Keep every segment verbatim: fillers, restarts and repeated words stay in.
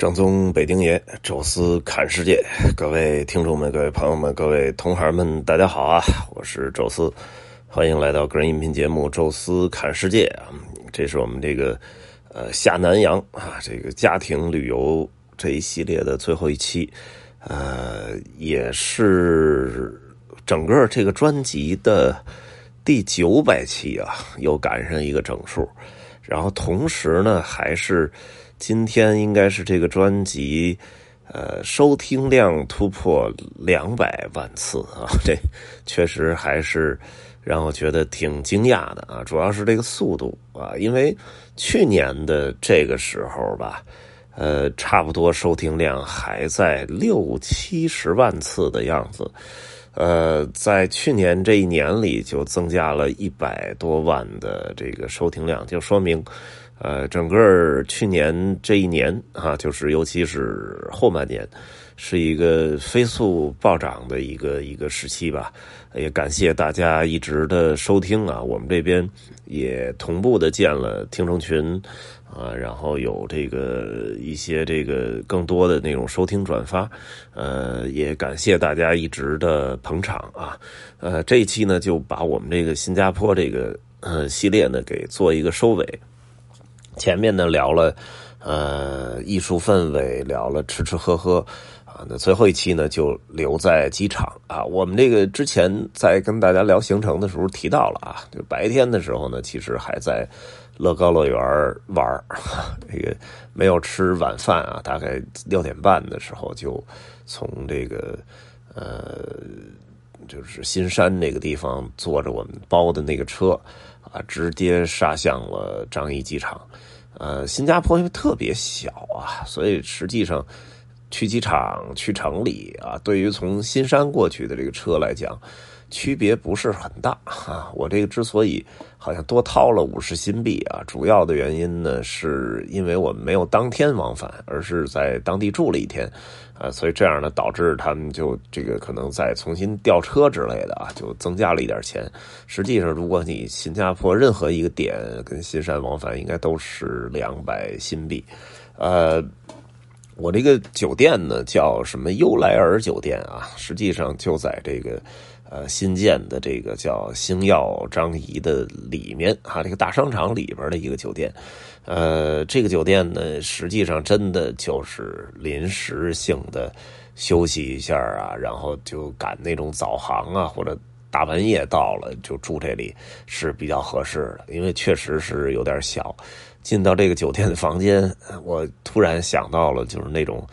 正宗北京爷，宙斯看世界，各位听众们、各位朋友们、各位同行们，大家好啊！我是宙斯，欢迎来到个人音频节目《宙斯看世界》啊！这是我们这个呃下南洋啊，这个家庭旅游这一系列的最后一期，呃，也是整个这个专辑的第九百期啊，又赶上一个整数，然后同时呢，还是。今天应该是这个专辑，呃，收听量突破两百万次啊！这确实还是让我觉得挺惊讶的啊！主要是这个速度啊，因为去年的这个时候吧，呃，差不多收听量还在六七十万次的样子，呃，在去年这一年里就增加了一百多万的这个收听量，就说明。呃，整个去年这一年啊，就是尤其是后半年，是一个飞速暴涨的一个一个时期吧。也感谢大家一直的收听啊，我们这边也同步的建了听众群啊，然后有这个一些这个更多的那种收听转发，呃，也感谢大家一直的捧场啊。呃，这一期呢，就把我们这个新加坡这个呃系列呢，给做一个收尾。前面呢聊了，呃，艺术氛围，聊了吃吃喝喝，啊，那最后一期呢就留在机场啊。我们这个之前在跟大家聊行程的时候提到了啊，就白天的时候呢，其实还在乐高乐园玩儿，这个没有吃晚饭啊，大概六点半的时候就从这个呃，就是新山那个地方坐着我们包的那个车啊，直接杀向了樟宜机场。呃，新加坡因为特别小啊，所以实际上去机场、去城里啊，对于从新山过去的这个车来讲，区别不是很大啊。我这个之所以好像多掏了五十新币啊，主要的原因呢，是因为我们没有当天往返，而是在当地住了一天啊，所以这样呢，导致他们就这个可能再重新调车之类的啊，就增加了一点钱。实际上，如果你新加坡任何一个点跟新山往返，应该都是两百新币，呃。我这个酒店呢叫什么优莱尔酒店啊，实际上就在这个呃新建的这个叫星耀樟宜的里面啊，这个大商场里边的一个酒店。呃，这个酒店呢，实际上真的就是临时性的休息一下啊，然后就赶那种早航啊，或者大半夜到了就住这里是比较合适的，因为确实是有点小。进到这个酒店的房间，我突然想到了，就是那种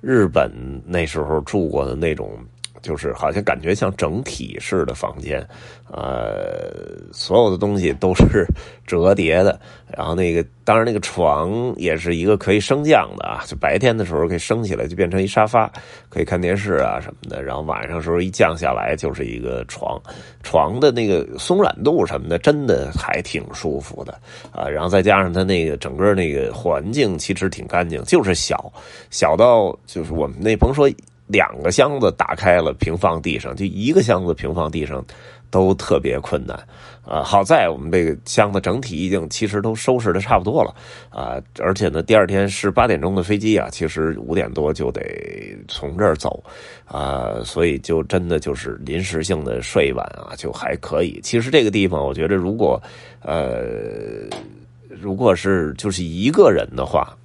日本那时候住过的那种，就是好像感觉像整体式的房间，呃，所有的东西都是折叠的。然后那个，当然那个床也是一个可以升降的啊，就白天的时候可以升起来，就变成一沙发，可以看电视啊什么的。然后晚上的时候一降下来就是一个床，床的那个松软度什么的，真的还挺舒服的啊。然后再加上它那个整个那个环境其实挺干净，就是小，小到就是我们那甭说。两个箱子打开了平放地上，就一个箱子平放地上都特别困难啊、呃！好在我们这个箱子整体已经其实都收拾的差不多了啊、呃，而且呢，第二天是八点钟的飞机啊，其实五点多就得从这儿走啊、呃，所以就真的就是临时性的睡一晚啊，就还可以。其实这个地方，我觉得如果呃，如果是就是一个人的话。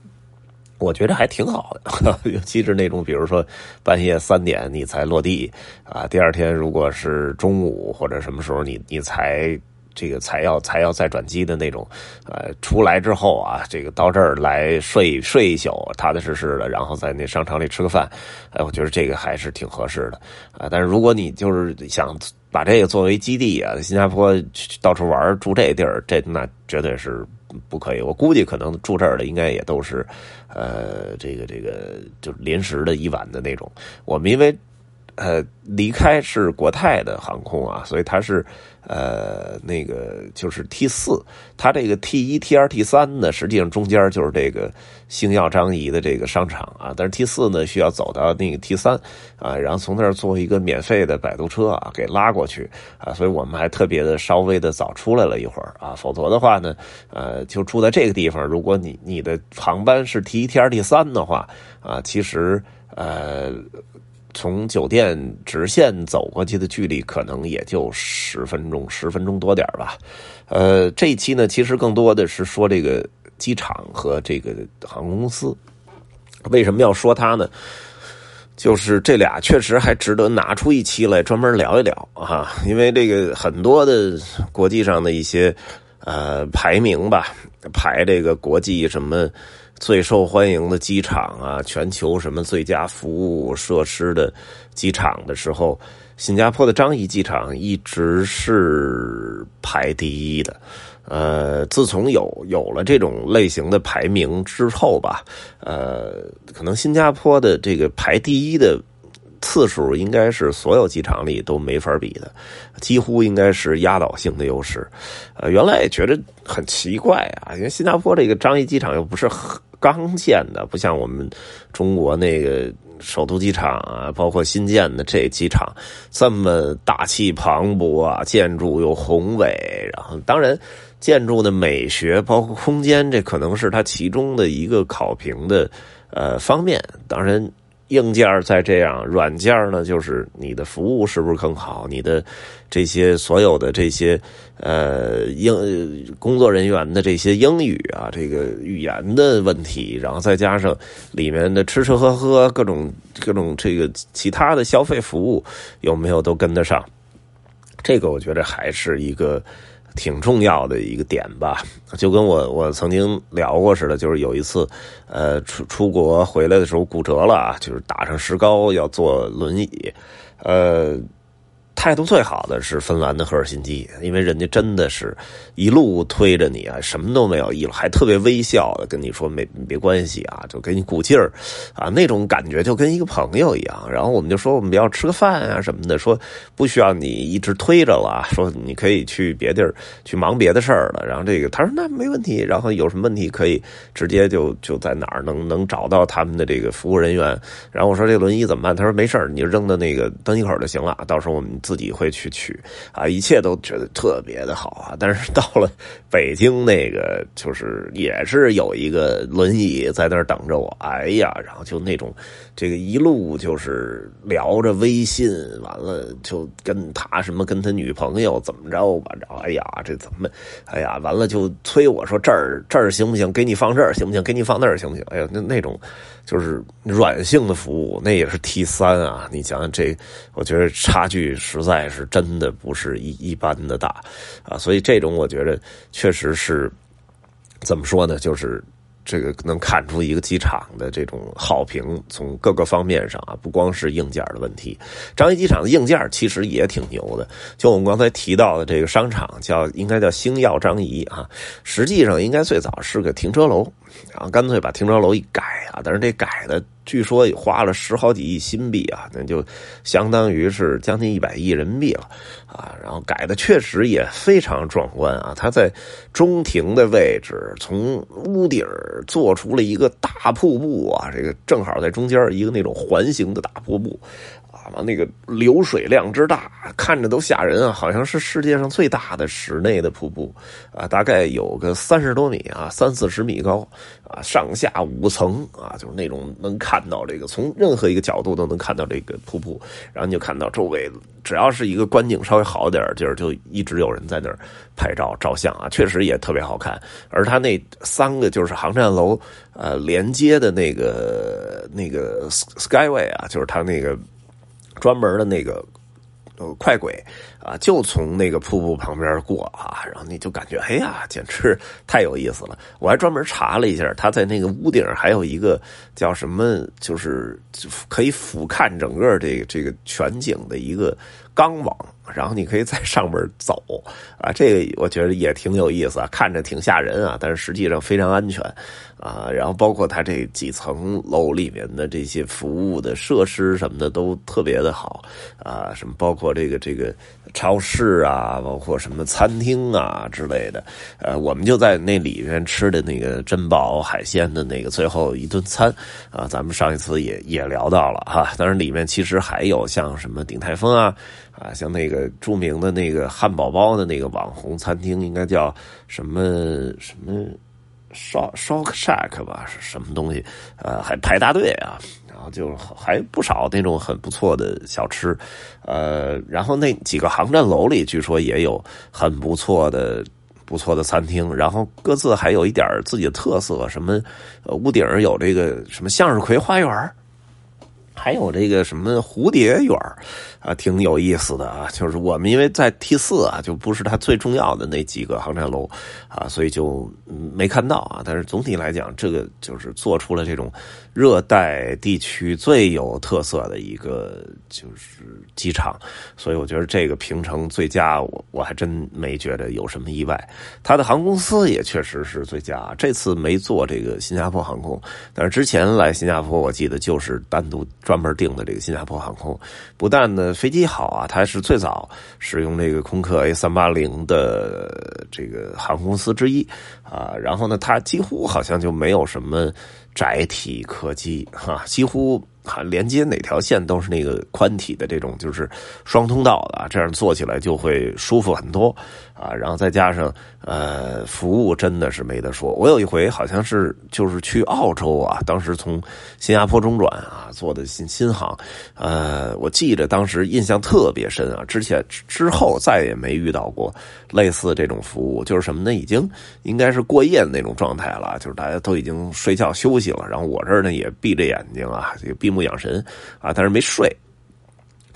我觉得还挺好的，尤其是那种比如说半夜三点你才落地啊，第二天如果是中午或者什么时候你你才这个才要才要再转机的那种，呃，出来之后啊，这个到这儿来睡睡一宿，踏踏实实的，然后在那商场里吃个饭，哎、呃，我觉得这个还是挺合适的啊、呃。但是如果你就是想把这个作为基地啊，新加坡到处玩住这地儿，这那绝对是。不可以，我估计可能住这儿的应该也都是，呃，这个这个就临时的一晚的那种。我们因为呃离开是国泰的航空啊，所以它是呃那个就是 T 四， 它这个 T 一 T 二 T 三 呢实际上中间就是这个星耀张仪的这个商场啊，但是 T 四 呢需要走到那个 T 三 啊，然后从那儿坐一个免费的摆渡车啊给拉过去啊，所以我们还特别的稍微的早出来了一会儿啊，否则的话呢呃就住在这个地方，如果你你的航班是 T 一 T 二 T 三 的话啊，其实呃从酒店直线走过去的距离可能也就十分钟十分钟多点吧。呃这一期呢其实更多的是说这个机场和这个航空公司。为什么要说它呢？就是这俩确实还值得拿出一期来专门聊一聊啊，因为这个很多的国际上的一些呃排名吧，排这个国际什么最受欢迎的机场啊，全球什么最佳服务设施的机场的时候，新加坡的樟宜机场一直是排第一的。呃，自从有有了这种类型的排名之后吧，呃，可能新加坡的这个排第一的次数应该是所有机场里都没法比的，几乎应该是压倒性的优势。呃，原来也觉得很奇怪啊，因为新加坡这个樟宜机场又不是刚建的，不像我们中国那个首都机场啊，包括新建的这机场这么大气磅礴啊，建筑又宏伟，然后当然建筑的美学包括空间，这可能是它其中的一个考评的呃方面，当然硬件在这样，软件呢就是你的服务是不是更好，你的这些所有的这些呃英工作人员的这些英语啊，这个语言的问题，然后再加上里面的吃吃喝喝各种各种这个其他的消费服务有没有都跟得上，这个我觉得还是一个挺重要的一个点吧。就跟我我曾经聊过似的，就是有一次呃出出国回来的时候骨折了啊，就是打上石膏要坐轮椅，呃态度最好的是芬兰的赫尔辛基，因为人家真的是一路推着你啊，什么都没有，一路还特别微笑的跟你说没别关系啊，就给你鼓劲儿啊，那种感觉就跟一个朋友一样。然后我们就说我们要吃个饭啊什么的，说不需要你一直推着了，说你可以去别地儿去忙别的事儿了。然后这个他说那没问题，然后有什么问题可以直接就就在哪儿能能找到他们的这个服务人员。然后我说这轮椅怎么办？他说没事儿，你扔到那个登机口就行了，到时候我们自己会去取啊，一切都觉得特别的好啊。但是到了北京那个，就是也是有一个轮椅在那儿等着我，哎呀，然后就那种这个一路就是聊着微信，完了就跟他什么跟他女朋友怎么着吧，然后哎呀这怎么，哎呀完了就催我说这儿这儿行不行？给你放这儿行不行？给你放那儿行不行？哎呀，那那种就是软性的服务，那也是 T 三 啊，你想想这，我觉得差距是。实在是真的不是一一般的大啊，所以这种我觉得确实是怎么说呢，就是这个能看出一个机场的这种好评，从各个方面上啊，不光是硬件的问题。樟宜机场的硬件其实也挺牛的，就我们刚才提到的这个商场叫应该叫星耀张仪啊，实际上应该最早是个停车楼，然后干脆把停车楼一改啊，但是这改的据说也花了十好几亿新币啊，那就相当于是将近一百亿人民币了啊。然后改的确实也非常壮观啊，它在中庭的位置，从屋顶做出了一个大瀑布啊，这个正好在中间一个那种环形的大瀑布啊，那个流水量之大，看着都吓人啊，好像是世界上最大的室内的瀑布啊，大概有个三十多米啊，三四十米高啊，上下五层啊，就是那种能看。看到这个，从任何一个角度都能看到这个瀑布，然后你就看到周围，只要是一个观景稍微好点就是就一直有人在那儿拍照照相啊，确实也特别好看。而它那三个就是航站楼呃连接的那个那个 Skyway 啊，就是它那个专门的那个呃快轨啊，就从那个瀑布旁边过啊，然后你就感觉哎呀简直太有意思了。我还专门查了一下，它在那个屋顶还有一个叫什么，就是可以俯瞰整个这个这个全景的一个钢网，然后你可以在上面走啊，这个我觉得也挺有意思啊，看着挺吓人啊，但是实际上非常安全啊。然后包括它这几层楼里面的这些服务的设施什么的都特别的好啊，什么包括这个这个超市啊，包括什么餐厅啊之类的。呃，我们就在那里面吃的那个珍宝海鲜的那个最后一顿餐啊，咱们上一次也也聊到了哈、啊。当然里面其实还有像什么鼎泰丰啊。啊，像那个著名的那个汉堡包的那个网红餐厅，应该叫什么什么 Shake Shack 吧，是什么东西？呃，还排大队啊，然后就还不少那种很不错的小吃，呃，然后那几个航站楼里据说也有很不错的。不错的餐厅，然后各自还有一点自己的特色，什么屋顶有这个什么向日葵花园。还有这个什么蝴蝶园啊，挺有意思的啊。就是我们因为在 T 四 啊，就不是它最重要的那几个航站楼啊，所以就没看到啊。但是总体来讲，这个就是做出了这种热带地区最有特色的一个就是机场，所以我觉得这个平成最佳，我我还真没觉得有什么意外。它的航空公司也确实是最佳，这次没做这个新加坡航空，但是之前来新加坡，我记得就是单独。专门订的这个新加坡航空，不但呢飞机好啊，它是最早使用这个空客 A 三八零 的这个航空公司之一啊。然后呢，它几乎好像就没有什么窄体客机哈，几乎。连接哪条线都是那个宽体的这种就是双通道的、啊、这样做起来就会舒服很多啊。然后再加上呃服务真的是没得说，我有一回好像是就是去澳洲啊，当时从新加坡中转啊做的新新航，呃我记着当时印象特别深啊，之前之后再也没遇到过类似这种服务，就是什么呢，已经应该是过夜的那种状态了，就是大家都已经睡觉休息了，然后我这儿呢也闭着眼睛啊，也闭目目养神啊，但是没睡，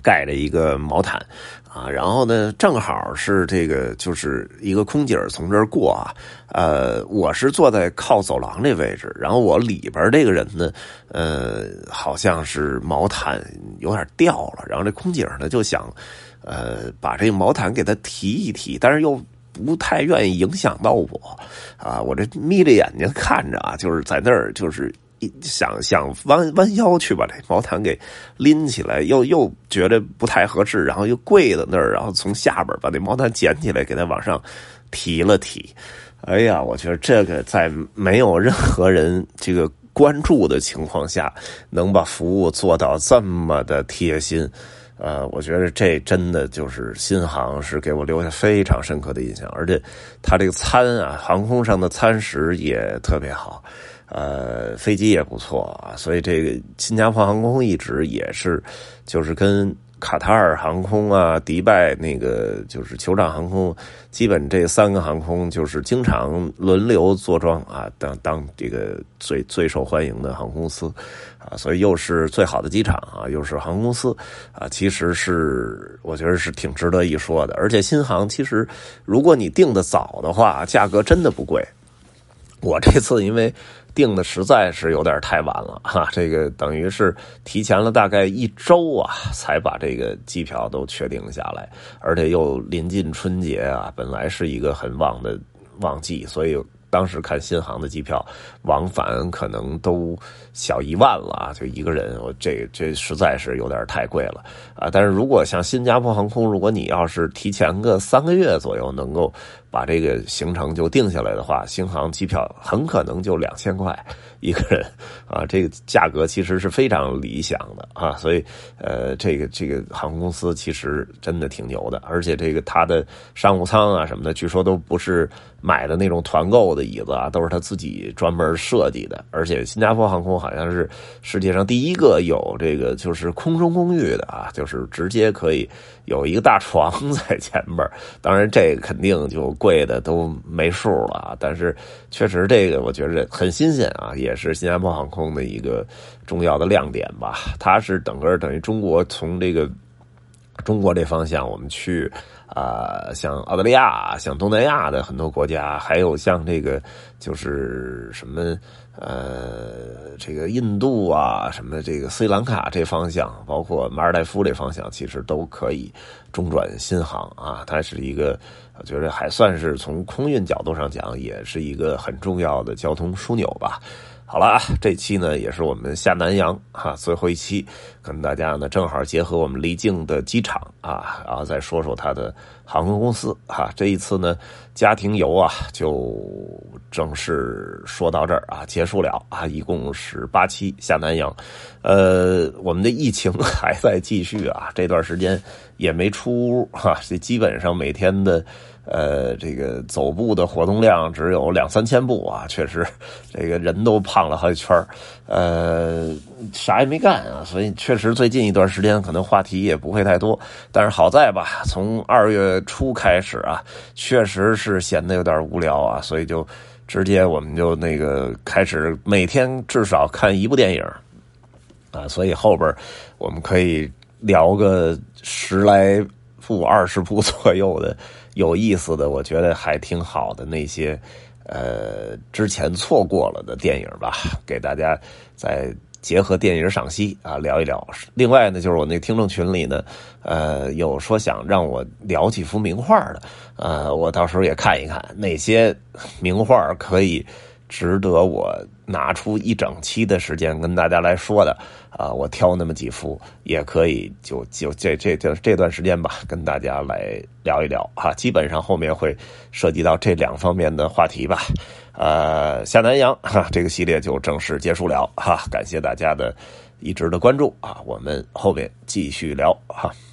盖着一个毛毯啊，然后呢，正好是这个就是一个空姐从这儿过啊，呃，我是坐在靠走廊这位置，然后我里边这个人呢，呃，好像是毛毯有点掉了，然后这空姐呢就想呃把这个毛毯给他提一提，但是又。不太愿意影响到我啊，我这眯着眼睛看着啊，就是在那儿就是想想弯弯腰去把这毛毯给拎起来，又又觉得不太合适，然后又跪在那儿，然后从下边把那毛毯捡起来给它往上提了提。哎呀，我觉得这个在没有任何人这个关注的情况下，能把服务做到这么的贴心。呃，我觉得这真的就是新航是给我留下非常深刻的印象，而且它这个餐啊，航空上的餐食也特别好，呃，飞机也不错啊，所以这个新加坡航空一直也是就是跟卡塔尔航空啊、迪拜那个就是酋长航空，基本这三个航空就是经常轮流坐庄啊，当当这个最最受欢迎的航空公司。啊，所以又是最好的机场啊，又是航空公司啊，其实是我觉得是挺值得一说的。而且新航其实，如果你订的早的话，价格真的不贵。我这次因为订的实在是有点太晚了哈、啊，这个等于是提前了大概一周啊，才把这个机票都确定下来，而且又临近春节啊，本来是一个很旺的旺季，所以。当时看新航的机票往返可能都小一万了啊，就一个人，我这这实在是有点太贵了啊！但是如果像新加坡航空，如果你要是提前个三个月左右能够把这个行程就定下来的话，新航机票很可能就两千块一个人啊，这个价格其实是非常理想的啊，所以呃，这个这个航空公司其实真的挺牛的，而且这个它的商务舱啊什么的，据说都不是买的那种团购的椅子啊，都是他自己专门设计的，而且新加坡航空好像是世界上第一个有这个就是空中公寓的啊，就是直接可以有一个大床在前面，当然这肯定就贵的都没数了啊，但是确实这个我觉得很新鲜啊，也是新加坡航空的一个重要的亮点吧。它是整个等于中国从这个中国这方向我们去啊、呃，像澳大利亚、像东南亚的很多国家，还有像这个就是什么呃这个印度啊，什么这个斯里兰卡这方向，包括马尔代夫这方向，其实都可以中转新航啊。它是一个，我觉得还算是从空运角度上讲，也是一个很重要的交通枢纽吧。好了啊，这期呢也是我们下南洋啊最后一期，跟大家呢正好结合我们离境的机场啊，然后再说说它的航空公司啊。这一次呢家庭游啊就正式说到这儿啊，结束了啊，一共是八期下南洋。呃，我们的疫情还在继续啊，这段时间也没出屋啊，这基本上每天的。呃，这个走步的活动量只有两三千步啊，确实，这个人都胖了好几圈，呃，啥也没干啊，所以确实最近一段时间可能话题也不会太多，但是好在吧，从二月初开始啊，确实是闲得有点无聊啊，所以就直接我们就那个开始每天至少看一部电影啊，所以后边我们可以聊个十来部、二十部左右的。有意思的，我觉得还挺好的那些，呃，之前错过了的电影吧，给大家再结合电影赏析啊聊一聊。另外呢，就是我那听众群里呢，呃，有说想让我聊几幅名画的，呃，我到时候也看一看哪些名画可以值得我拿出一整期的时间跟大家来说的啊，我挑那么几幅也可以就，就就这这这段时间吧，跟大家来聊一聊啊，基本上后面会涉及到这两方面的话题吧。呃，下南洋哈、啊，这个系列就正式结束了哈、啊，感谢大家的一直的关注啊，我们后面继续聊哈。啊